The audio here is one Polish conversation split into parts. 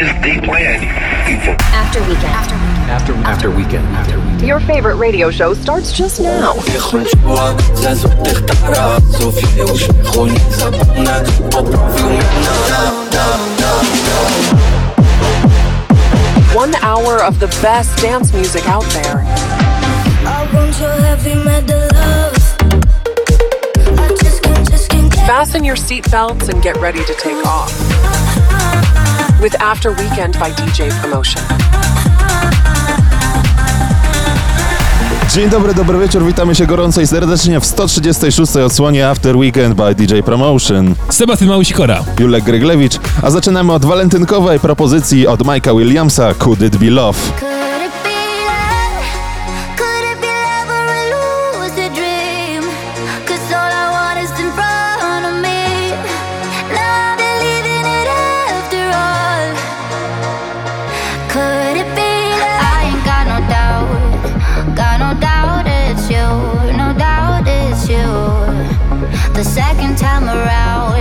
is the plan. After weekend. Your favorite radio show starts just now. One hour of the best dance music out there. I want your heavy metal love. Fasten your seatbelts and get ready to take off with After Weekend by DJ Promotion. Dzień dobry, dobry wieczór, witamy się gorąco i serdecznie w 136. odsłonie After Weekend by DJ Promotion. Sebastian Małysikora, Julek Gryglewicz, a zaczynamy od walentynkowej propozycji od Mike'a Williamsa, Could It Be Love? The second time around,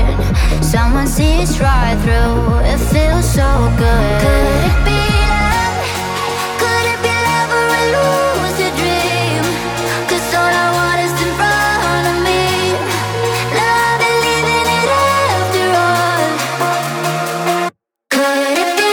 someone sees right through. It feels so good. Could it be love? Could it be love or a lucid dream? 'Cause all I want is in front of me. Love and leaving it after all. Could it be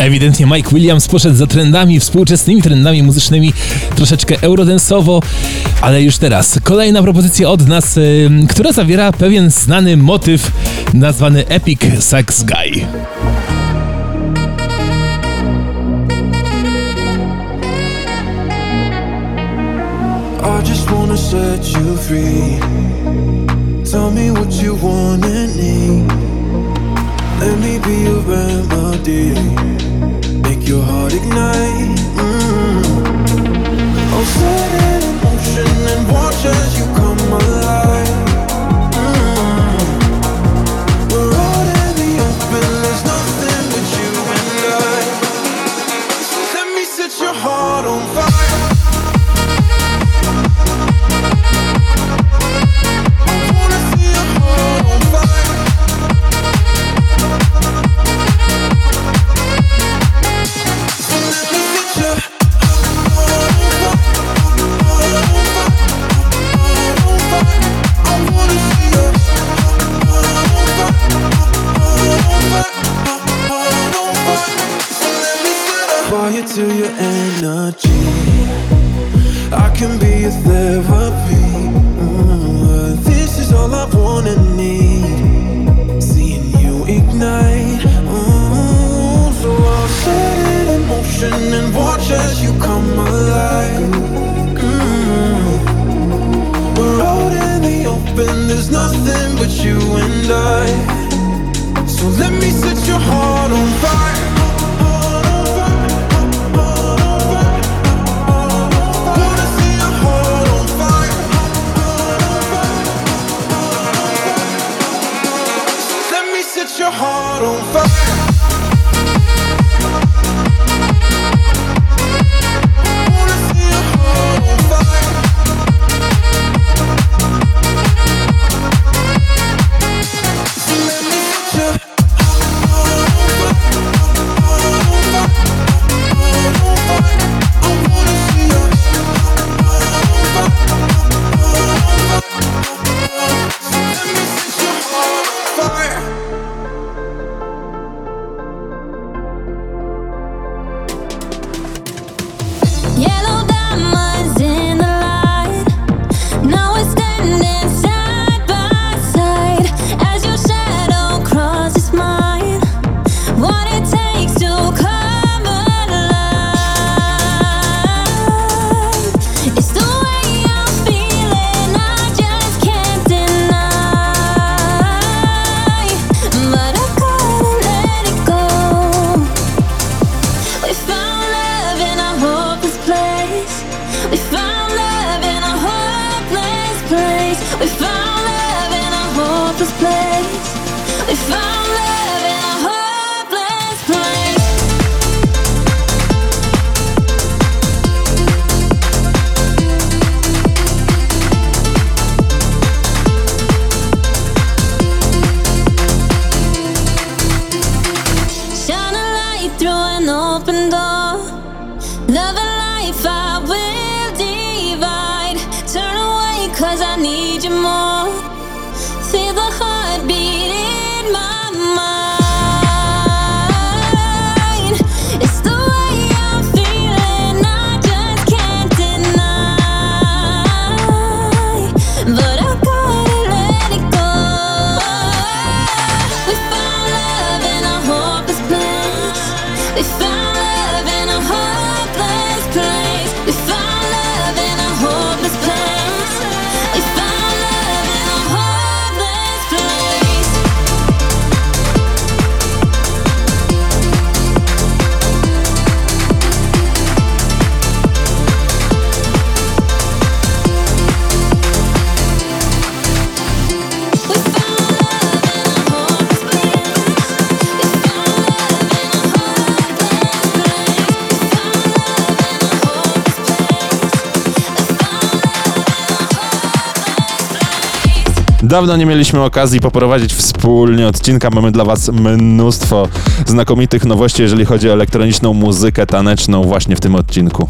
Ewidentnie Mike Williams poszedł za trendami, współczesnymi trendami muzycznymi, troszeczkę eurodance'owo, ale już teraz kolejna propozycja od nas, która zawiera pewien znany motyw nazwany Epic Sax Guy. I just wanna set you free. Tell me what you want and need. Let me be your remedy. Your heart ignite. I'll set it in motion and watch as you come alive. We're out in the open, there's nothing but you and I. So let me set your heart on fire. I wanna see your heart on fire. To your energy, I can be your therapy. This is all I want and need. Seeing you ignite. So I'll set it in motion and watch as you come alive. We're out in the open, there's nothing but you and I. So let me set your heart on fire. 'cause I need you more. Feel the heartbeat in my mind. It's the way I'm feeling, I just can't deny. But I gotta let it go. We found love in a hopeless place. We found love in a hopeless place. We found love in a hopeless place. Dawno nie mieliśmy okazji poprowadzić wspólnie odcinka. Mamy dla Was mnóstwo znakomitych nowości, jeżeli chodzi o elektroniczną muzykę taneczną właśnie w tym odcinku.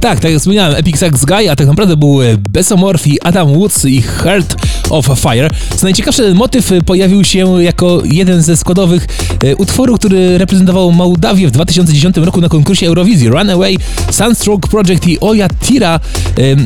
Tak, tak jak wspomniałem, Epic Sax Guy, a tak naprawdę były Besomorph, Adam Woods i Heart of Fire. Co najciekawsze, motyw pojawił się jako jeden ze składowych utworu, który reprezentował Mołdawię w 2010 roku na konkursie Eurowizji. Runaway, Sunstroke Project i Olia Tira,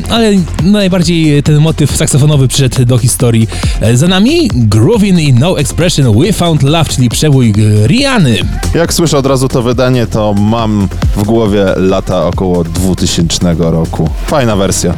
ale najbardziej ten motyw saksofonowy przyszedł do historii. Za nami Groovyn i No ExpressioN, We Found Love, czyli przebój Rianny. Jak słyszę od razu to wydanie, to mam w głowie lata około 2000 roku. Fajna wersja.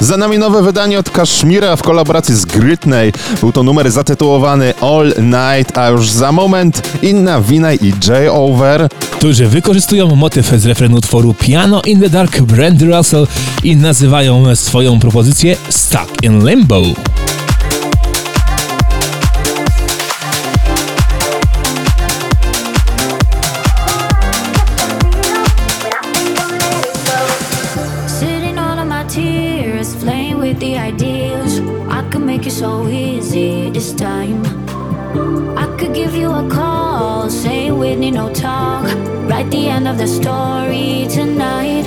Za nami nowe wydanie od Kaszmira w kolaboracji z Gritney. Był to numer zatytułowany All Night, a już za moment Inna, VINAI i Jayover, którzy wykorzystują motyw z refrenu utworu Piano in the Dark Brandy Russell i nazywają swoją propozycję Stuck in Limbo. The story tonight.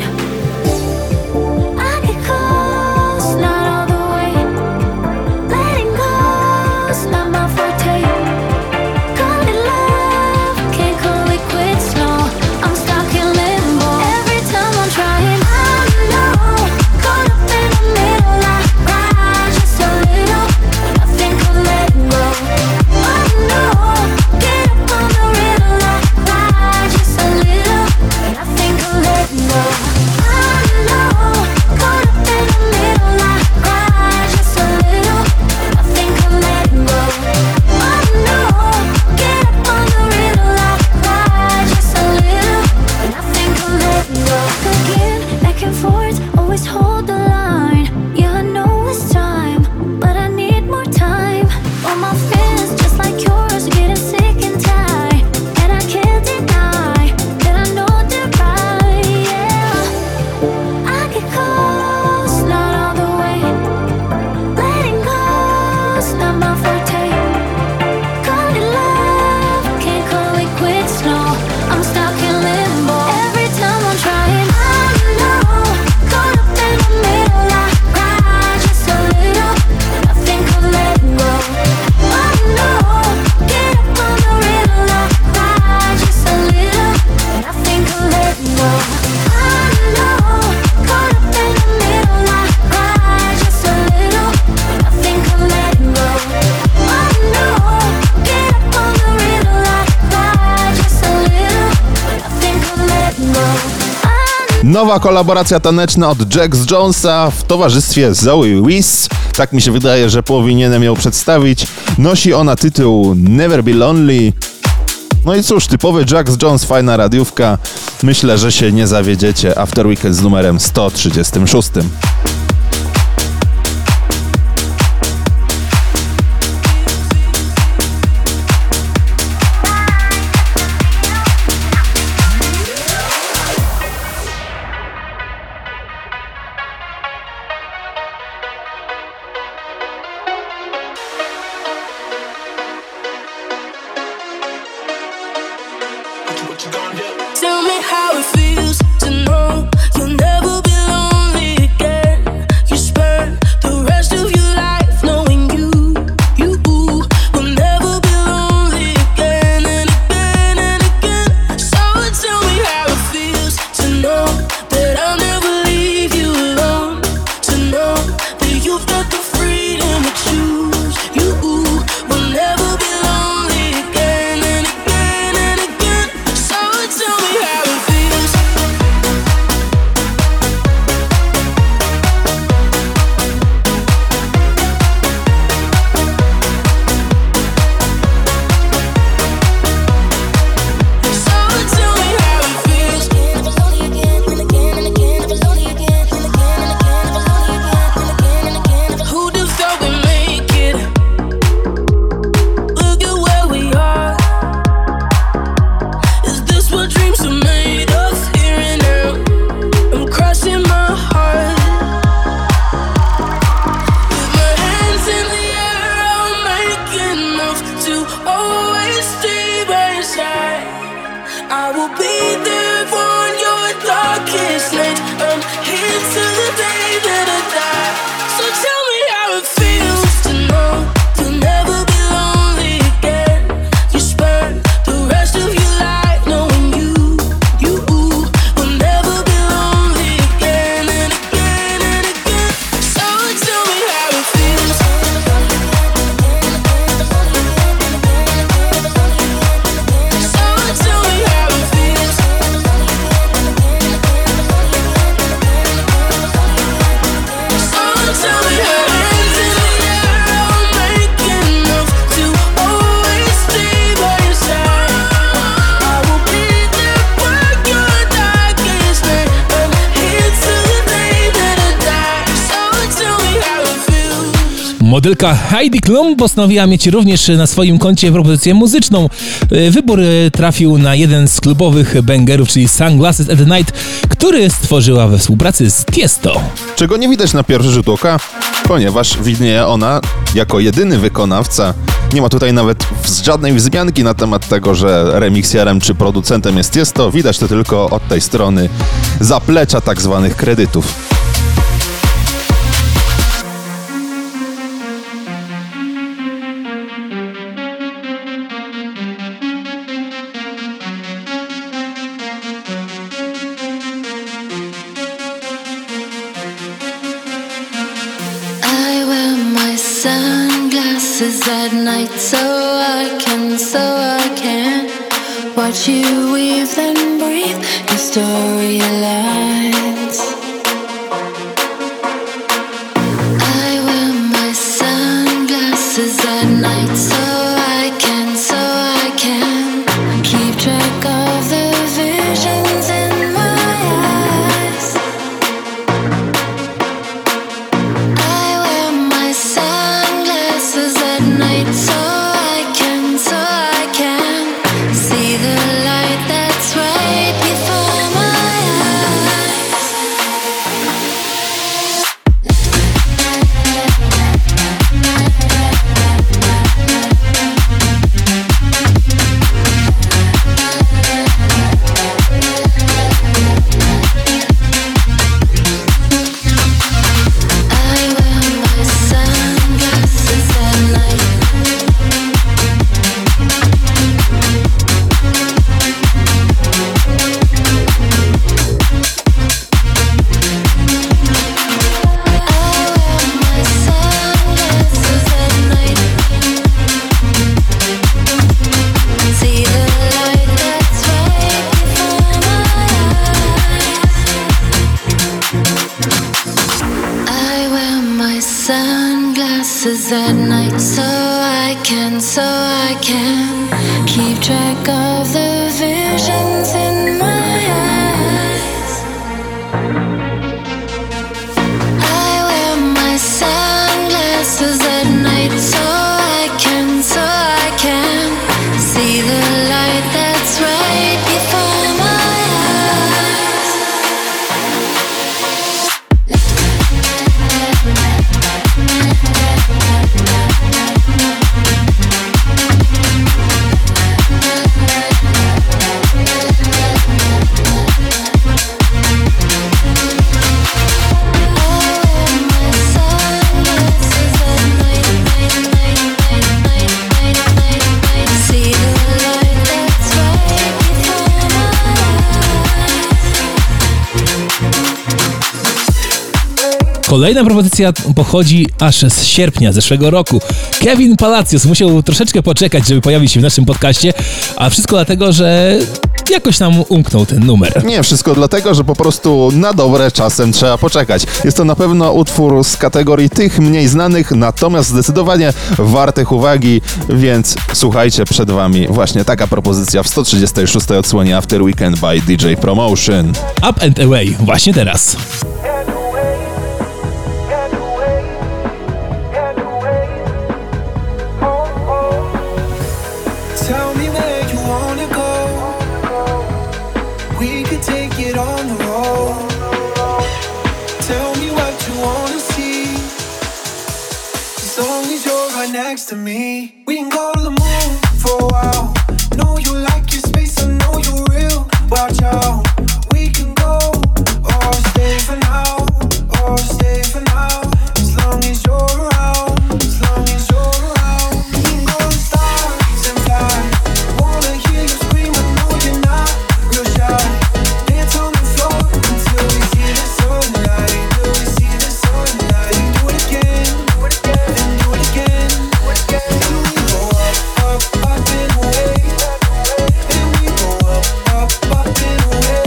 I get close, not all the way. Letting go's not my forte. Call it love, can't call it quits, no. I'm stuck in limbo. Every time I'm trying, I know. Caught up in the middle, I rise just a little, but I think I'll let it go. I know, get up on the riddle, I rise just a little. I think I'll let it go. I know, caught up in the middle, I cry just a little, but I think I'll let it go. I know, get up on the riddle, I cry just a little, but I think I'll let it go. Again, back and forth, always hold the line. Yeah, I know it's time, but I need more time. All my feelings just like yours, getting sick and tired, and I can't deny that I know they're right, yeah. I get close, not all the way. Letting go's not my forte. Call it love, can't call it quits, no. I'm stuck in limbo. Every time I'm trying, I know. Caught up in the middle, I cry just a little, but I think I'll let it go. I know, get up on the riddle, I cry just a little, but I think I'll let it go. I know, caught up in the middle, I cry just a little, but I think I'll let it go. I know, get up on the riddle, I cry just a little, but I think I'll let it go. I Nowa kolaboracja taneczna od Jax Jonesa w towarzystwie Zoe Wees. Tak mi się wydaje, że powinienem ją przedstawić. Nosi ona tytuł Never Be Lonely. No i cóż, typowy Jax Jones, fajna radiówka. Myślę, że się nie zawiedziecie. After Weekend z numerem 136. Tell me how it feels to know you'll never be lonely again. Modelka Heidi Klum postanowiła mieć również na swoim koncie propozycję muzyczną. Wybór trafił na jeden z klubowych bangerów, czyli Sunglasses at Night, który stworzyła we współpracy z Tiesto. Czego nie widać na pierwszy rzut oka, ponieważ widnieje ona jako jedyny wykonawca. Nie ma tutaj nawet żadnej wzmianki na temat tego, że remiksierem czy producentem jest Tiesto. Widać to tylko od tej strony zaplecza tak zwanych kredytów. Watch you weave and breathe your storylines. I wear my sunglasses at night so I can keep track of the visions in my eyes. I wear my sunglasses at night so I can see the light that's right before my eyes. I wear my sunglasses at night. I wear my sunglasses at night. See the light that's right before my eyes. I wear my sunglasses at night so I can keep track of the visions in my eyes. I wear my sunglasses at night so I can see the light that's right before my eyes. See the light that's right before my eyes. Kolejna propozycja pochodzi aż z sierpnia zeszłego roku. Kevin Palacios musiał troszeczkę poczekać, żeby pojawić się w naszym podcaście, a wszystko dlatego, że jakoś nam umknął ten numer. Nie, wszystko dlatego, że po prostu na dobre czasem trzeba poczekać. Jest to na pewno utwór z kategorii tych mniej znanych, natomiast zdecydowanie wartych uwagi, więc słuchajcie, przed wami właśnie taka propozycja w 136. odsłonie After Weekend by DJ Promotion. Up and Away, właśnie teraz. Tell me where you wanna go. We could take it on the road. Tell me what you wanna see. As long as you're right next to me. We can go to the moon for a while. Know you like your space, I know you're real. Watch out. We can go or stay for now, or stay for now. As long as you're around, as long as you're around. We can go to stars and fly. Wanna hear you scream, I know you're not real shy. Dance on the floor until we see the sunlight, till we see the sunlight. Then do it again, then do it again, then we go up, up, up and away, then we go up, up, up and away.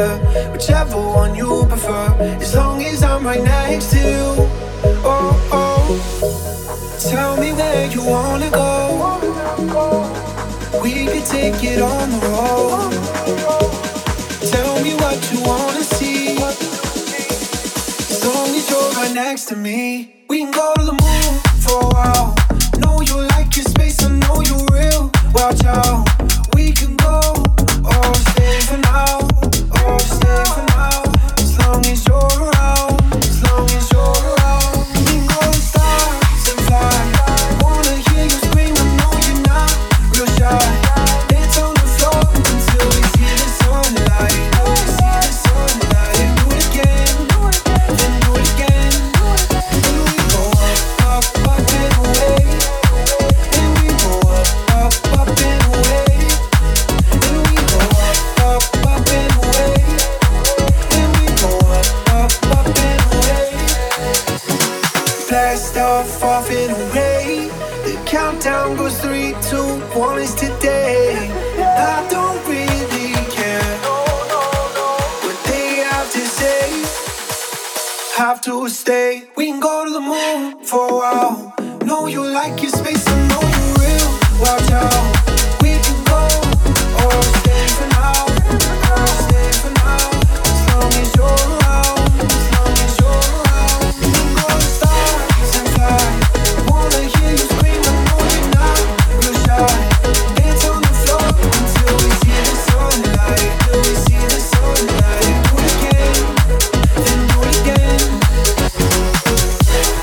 better, whichever one you prefer, as long as I'm right next to you. Oh, oh, tell me where you wanna go. We could take it on the road. Tell me what you wanna see, as long as you're right next to me. We can go to the moon for a while. I know you like your space, I know you're real. Watch out, we can go or stay for now, or stay for now. As long as you're around, as long as you're around. We can go to stars and fly. I wanna hear you scream, I know you're not real shy. Dance on the floor until we see the sunlight. We see the sunlight. Then do it again, then do it again. Then we go up, up, up and away. Then we go up, up, up and away. Blast off and away. The countdown goes 3, 2, 1. It's today. I don't really care what they have to say. Have to stay. We can go to the moon for a while. Know you like your space, I know you're real. Watch out. We can go or stay for now, or stay for now. As long as you're around, as long as you're around. We can go to stars and fly. Wanna hear you scream, I know you're not real shy. Dance on the floor until we see the sunlight, till we see the sunlight. Then do it again, then do it again.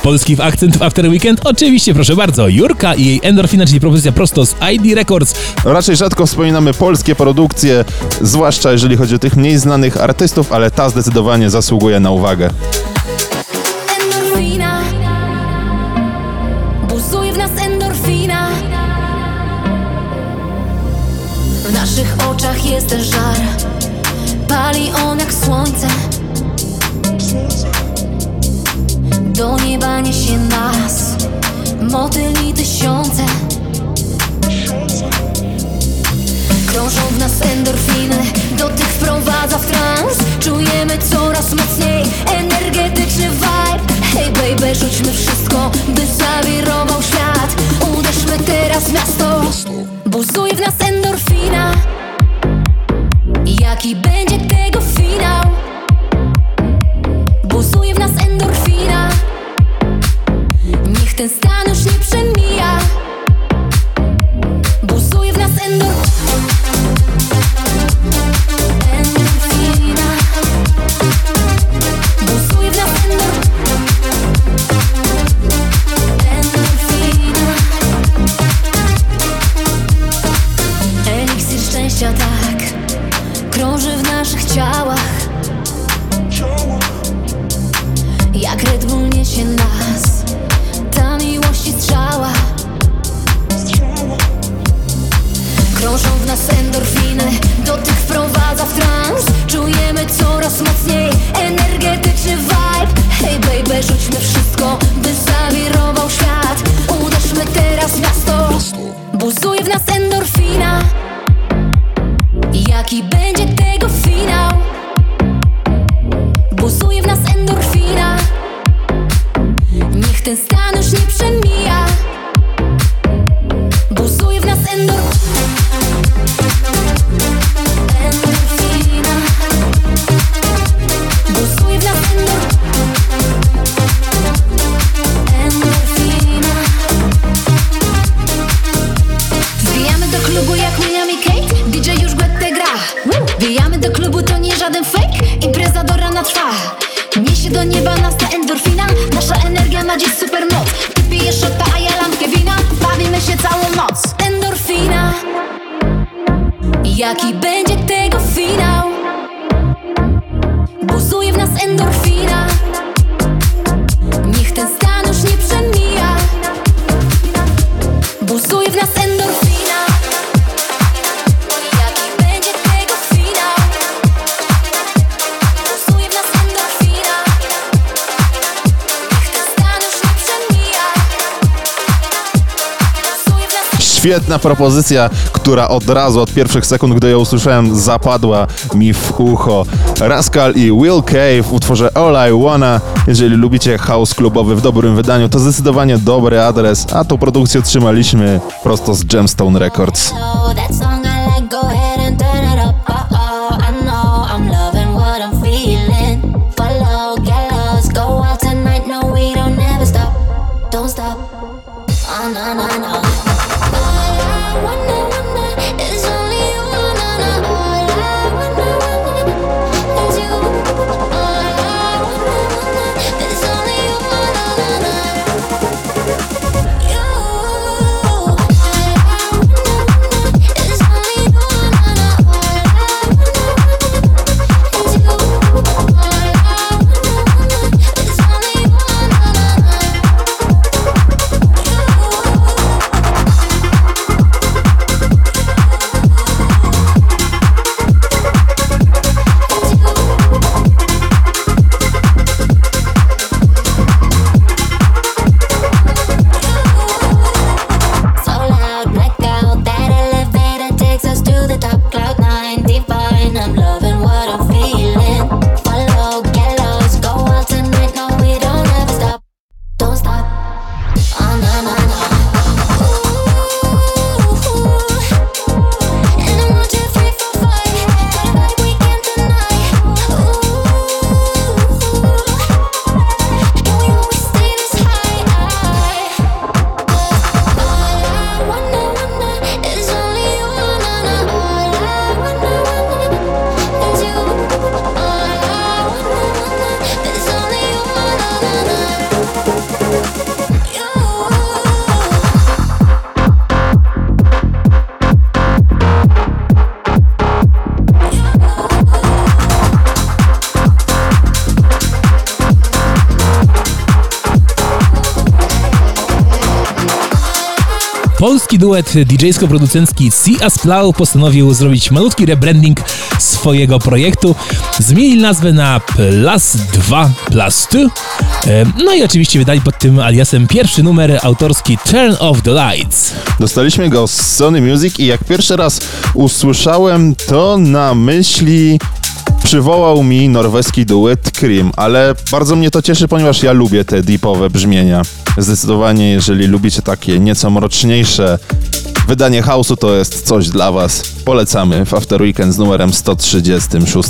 Polski w akcent w After Weekend? Oczywiście, proszę bardzo. Jurka i jej Endorfina, czyli propozycja prosto z ID Records. Raczej rzadko wspominamy polskie produkcje, zwłaszcza jeżeli chodzi o tych mniej znanych artystów, ale ta zdecydowanie zasługuje na uwagę. Endorfina, buzuje w nas endorfina. W naszych oczach jest ten żar, pali on jak słońce. Do nieba niesie nas motyli tysiące. Krążą w nas endorfiny, do tych wprowadza w trans. Czujemy coraz mocniej energetyczny vibe. Hej baby, rzućmy wszystko, by zawirował świat. Uderzmy teraz miasto. Buzuje w nas endorfina. Jaki będzie tego finał? Buzuje w nas endorfina. Niech ten stan już nie przemija. Buzuje w nas endorfina. Buzuje w nas endorfina. Eliksir szczęścia tak krąży w naszych ciałach. Jak Red Bull niesie nas ta miłości strzała. Krążą w nas endorfiny, dotyk wprowadza w trans. Czujemy coraz mocniej energetyczny vibe. Hej baby, rzućmy wszystko, by zawirował świat. Uderzmy teraz miasto. Buzuje w nas endorfina. Jaki będzie tego finał? Buzuje w nas endorfina. Niech ten stan już nie przemija. Buzuje w nas endorfina. Buzuje w nas endorfina. Wbijamy do klubu jak Miami Kate, DJ już Guetę gra. Wbijamy do klubu, to nie żaden fake. Impreza do rana trwa. Niesie do nieba nas ta endorfina. Nasza energia ma dziś supermoc. Ty pijesz szota, a ja lampkę wina. Bawimy się całą noc. Endorfina. Jaki będzie tego finał? Buzuje w nas endorfina. Niech ten stan już nie przemija. Buzuje w nas endorfina. Jaki będzie tego finał? Buzuje w nas endorfina. Niech ten stan już nie przemija. Buzuje w nas endorfina. Świetna propozycja, która od razu, od pierwszych sekund, gdy ją usłyszałem, zapadła mi w ucho. Rascal i Will K w utworze All I Wanna. Jeżeli lubicie house klubowy w dobrym wydaniu, to zdecydowanie dobry adres, a tą produkcję otrzymaliśmy prosto z Gemstone Records. Polski duet DJ-sko-producencki CASPLOW postanowił zrobić malutki rebranding swojego projektu. Zmienili nazwę na PLUS2, PLUS2. No i oczywiście wydali pod tym aliasem pierwszy numer autorski Turn Off The Lights. Dostaliśmy go z Sony Music i jak pierwszy raz usłyszałem, to na myśli przywołał mi norweski duet Cream, ale bardzo mnie to cieszy, ponieważ ja lubię te deepowe brzmienia. Zdecydowanie, jeżeli lubicie takie nieco mroczniejsze wydanie house'u, to jest coś dla was. Polecamy w After Weekend z numerem 136.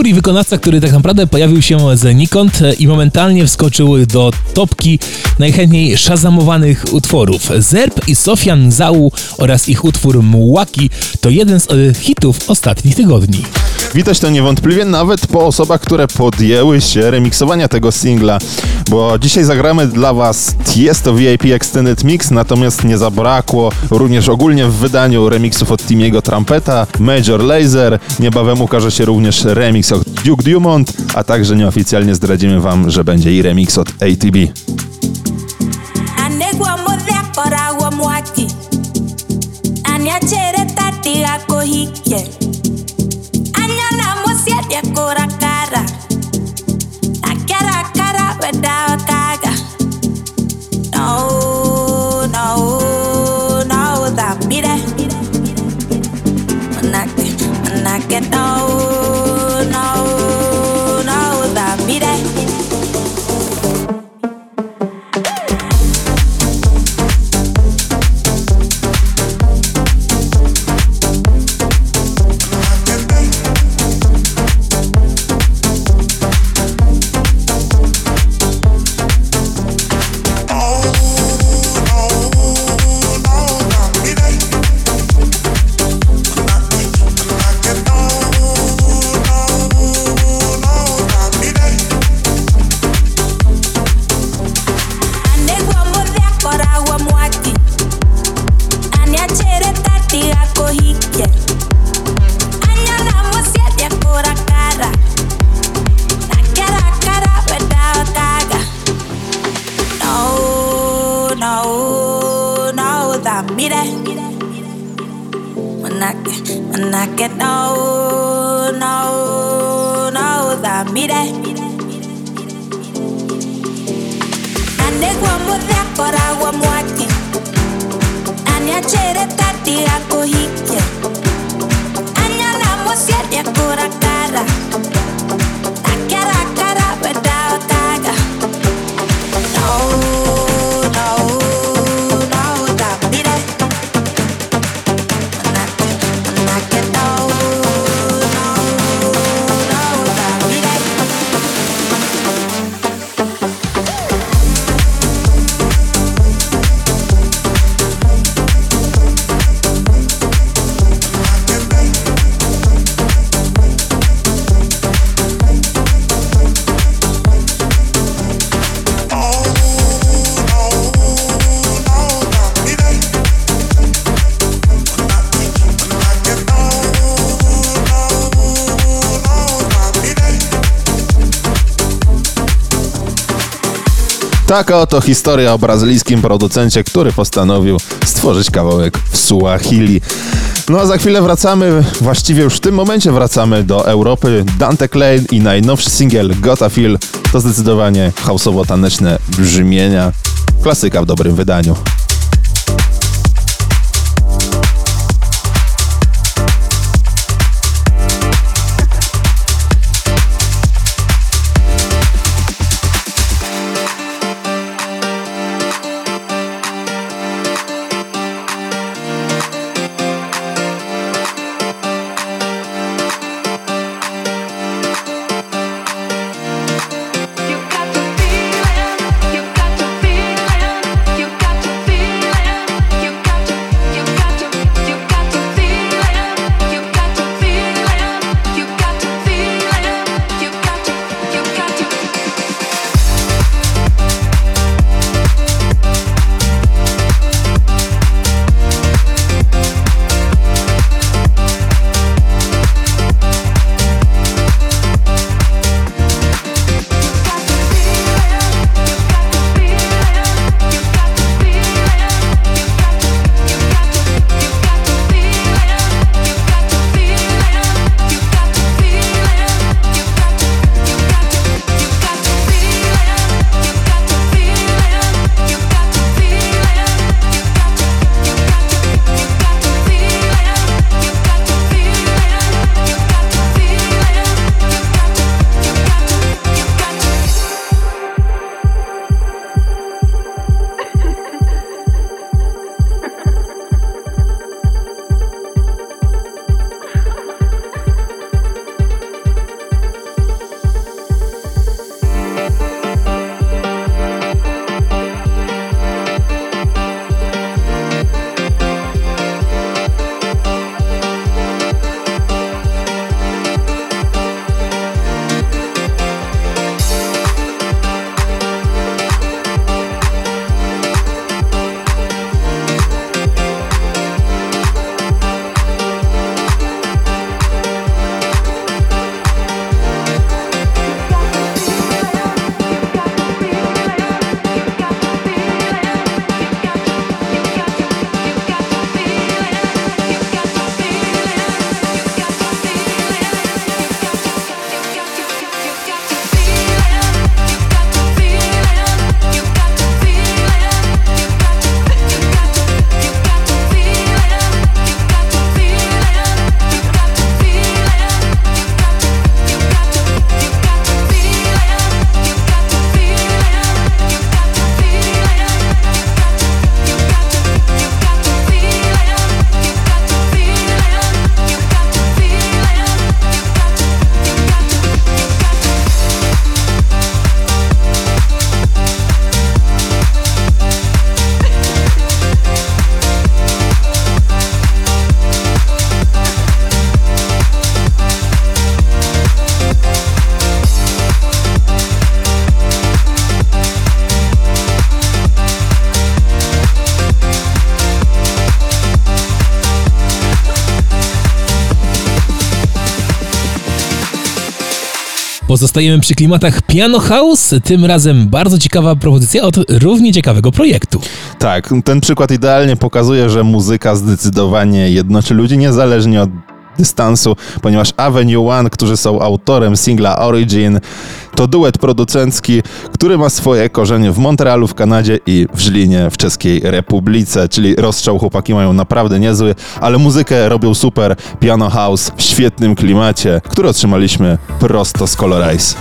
utwór i wykonawca, który tak naprawdę pojawił się znikąd i momentalnie wskoczył do topki najchętniej szazamowanych utworów. Zerb i Sofian Zau oraz ich utwór Mułaki to jeden z hitów ostatnich tygodni. Widać to niewątpliwie nawet po osobach, które podjęły się remiksowania tego singla, bo dzisiaj zagramy dla Was Tiesto VIP Extended Mix, natomiast nie zabrakło również ogólnie w wydaniu remiksów od Timiego Trumpeta, Major Lazer, niebawem ukaże się również remiks od Duke Dumont, a także nieoficjalnie zdradzimy Wam, że będzie i remiks od ATB. Taka oto historia o brazylijskim producencie, który postanowił stworzyć kawałek w Suahili. No a za chwilę wracamy, właściwie już w tym momencie wracamy do Europy. Dante Klein i najnowszy singiel Gotta Feel to zdecydowanie houseowo-taneczne brzmienia. Klasyka w dobrym wydaniu. You got to feel Pozostajemy przy klimatach Piano House, tym razem bardzo ciekawa propozycja od równie ciekawego projektu. Tak, ten przykład idealnie pokazuje, że muzyka zdecydowanie jednoczy ludzi, niezależnie od dystansu, ponieważ Avenue One, którzy są autorem singla Origin, to duet producencki, który ma swoje korzenie w Montrealu w Kanadzie i w Żlinie w Czeskiej Republice, czyli rozstrzał chłopaki mają naprawdę niezły, ale muzykę robią super, piano house w świetnym klimacie, który otrzymaliśmy prosto z Color Eyes.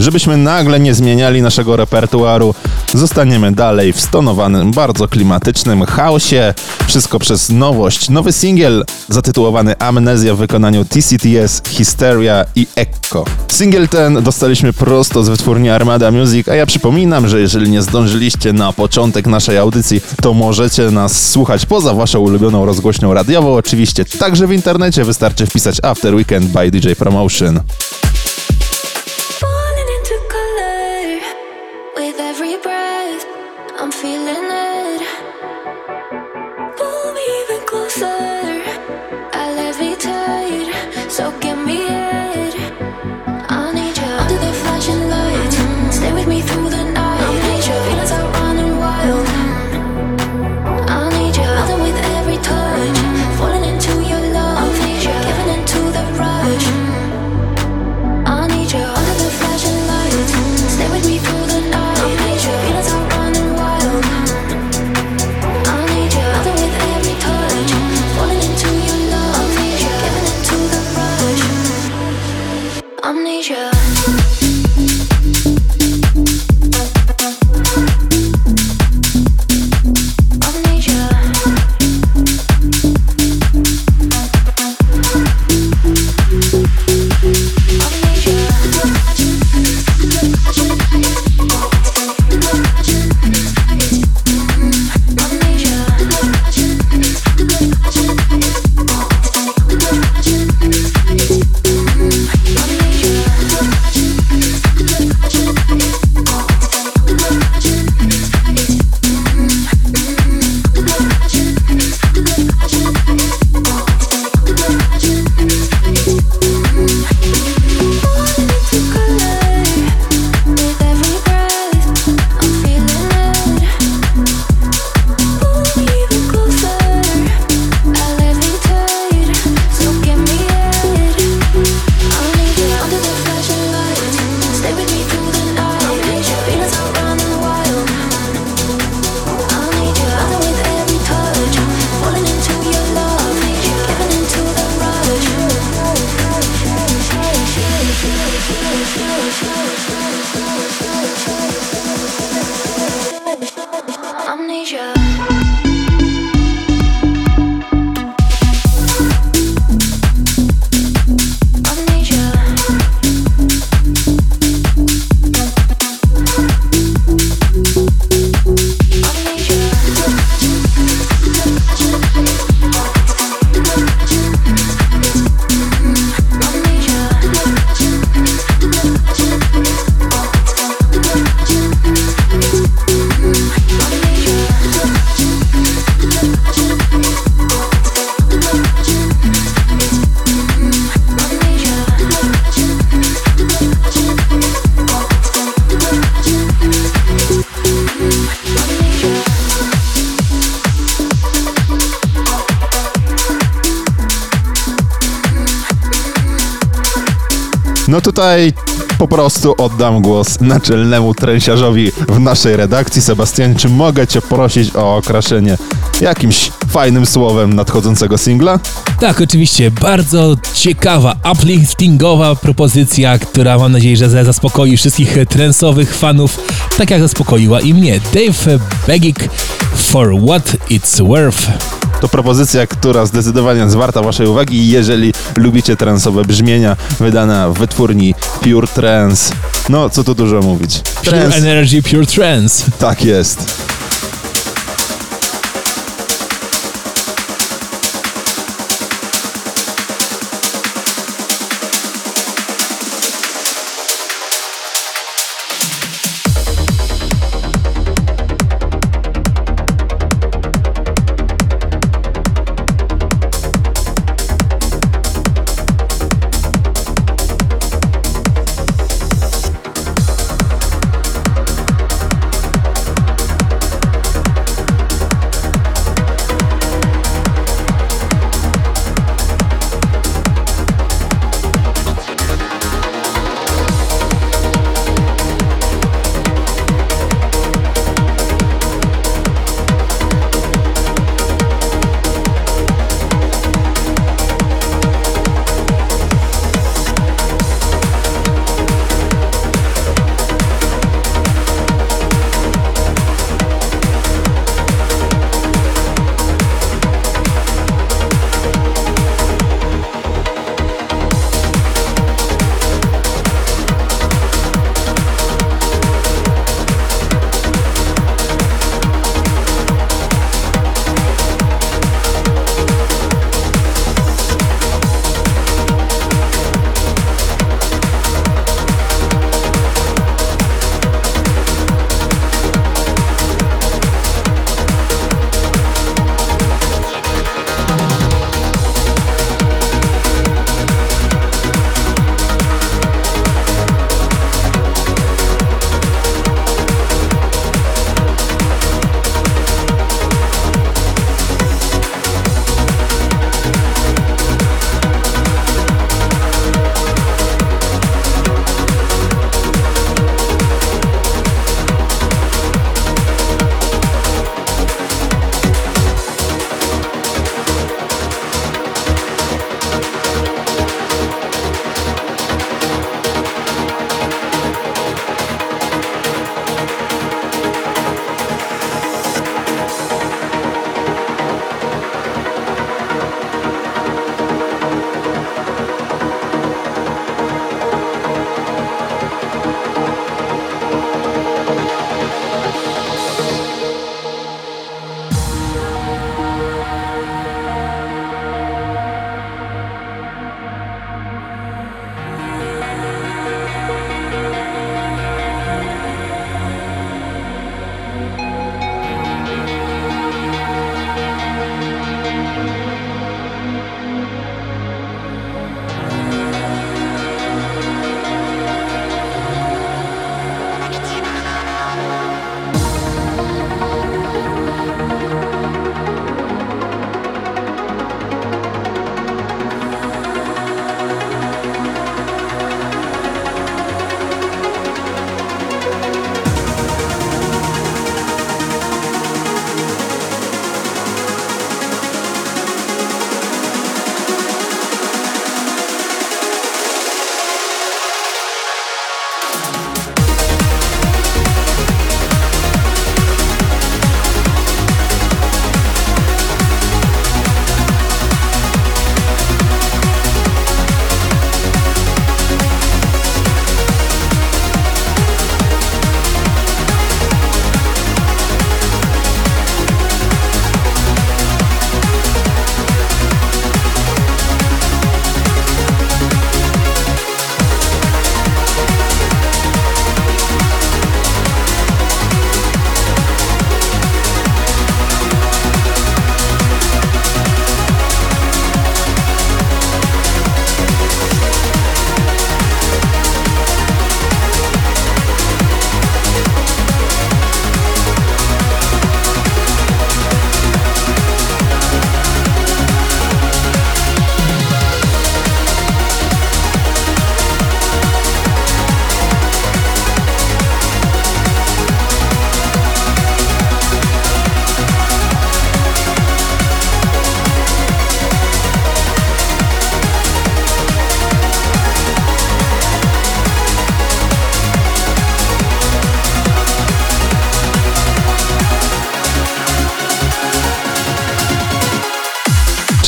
Żebyśmy nagle nie zmieniali naszego repertuaru, zostaniemy dalej w stonowanym, bardzo klimatycznym chaosie. Wszystko przez nowość. Nowy singiel zatytułowany Amnezja w wykonaniu TCTS, Hysteria i Echo. Singiel ten dostaliśmy prosto z wytwórni Armada Music, a ja przypominam, że jeżeli nie zdążyliście na początek naszej audycji, to możecie nas słuchać poza waszą ulubioną rozgłośnią radiową. Oczywiście także w internecie wystarczy wpisać After Weekend by DJ Promotion. No tutaj po prostu oddam głos naczelnemu trensiarzowi w naszej redakcji. Sebastian, czy mogę cię prosić o okraszenie jakimś fajnym słowem nadchodzącego singla? Tak, oczywiście. Bardzo ciekawa, upliftingowa propozycja, która mam nadzieję, że zaspokoi wszystkich transowych fanów, tak jak zaspokoiła i mnie. Dave Begik, For What It's Worth. To propozycja, która zdecydowanie jest warta waszej uwagi, jeżeli lubicie transowe brzmienia, wydana w wytwórni Pure Trance. No, co tu dużo mówić. Trance. Pure Energy, Pure Trance. Tak jest.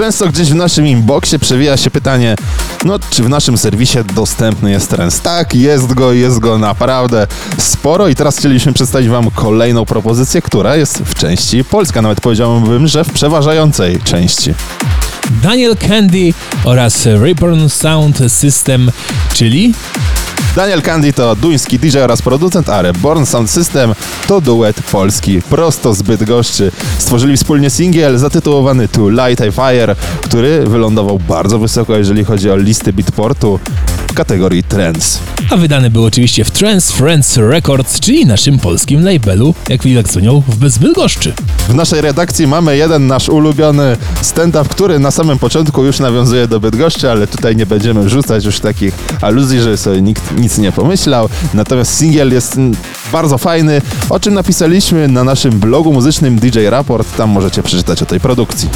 Często gdzieś w naszym inboxie przewija się pytanie, no czy w naszym serwisie dostępny jest trance? Tak, jest go naprawdę sporo i teraz chcieliśmy przedstawić wam kolejną propozycję, która jest w części polska, nawet powiedziałbym, że w przeważającej części. Daniel Kandi oraz Reborn Sound System, czyli... Daniel Kandi to duński DJ oraz producent, a Reborn Sound System to duet polski prosto z Bydgoszczy. Stworzyli wspólnie singiel zatytułowany To Light a Fire, który wylądował bardzo wysoko, jeżeli chodzi o listy Beatportu w kategorii trance. A wydany był oczywiście w Trance Friends Records, czyli naszym polskim labelu, jak widać w Bydgoszczy. W naszej redakcji mamy jeden nasz ulubiony stand-up, który na samym początku już nawiązuje do Bydgoszczy, ale tutaj nie będziemy rzucać już takich aluzji, że sobie nikt nic nie pomyślał. Natomiast singiel jest bardzo fajny, o czym napisaliśmy na naszym blogu muzycznym DJ Raport. Tam możecie przeczytać o tej produkcji.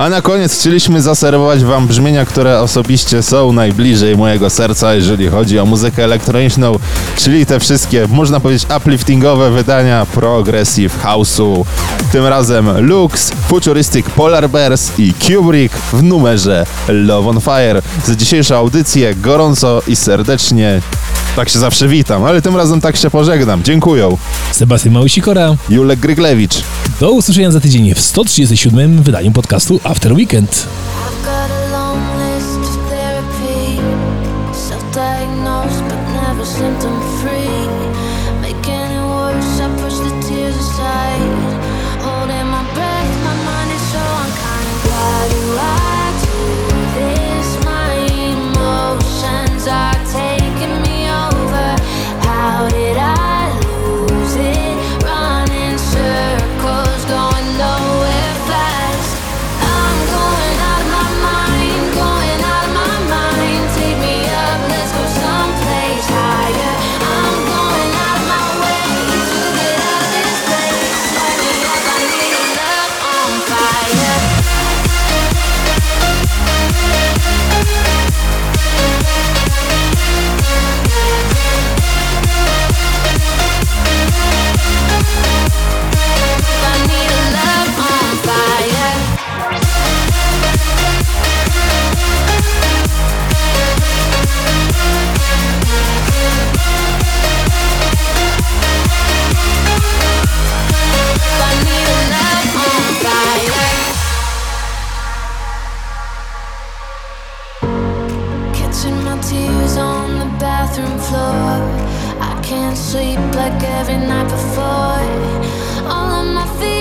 A na koniec chcieliśmy zaserwować wam brzmienia, które osobiście są najbliżej mojego serca, jeżeli chodzi o muzykę elektroniczną, czyli te wszystkie, można powiedzieć, upliftingowe wydania Progressive House'u. Tym razem Lux, Futuristic Polar Bears i Kubrick w numerze Love on Fire. Za dzisiejszą audycję gorąco i serdecznie, tak się zawsze witam, ale tym razem tak się pożegnam. Dziękuję. Sebastian Małysikora, Julek Gryglewicz. Do usłyszenia za tydzień w 137. wydaniu podcastu After Weekend. Floor. I can't sleep like every night before. All of my fears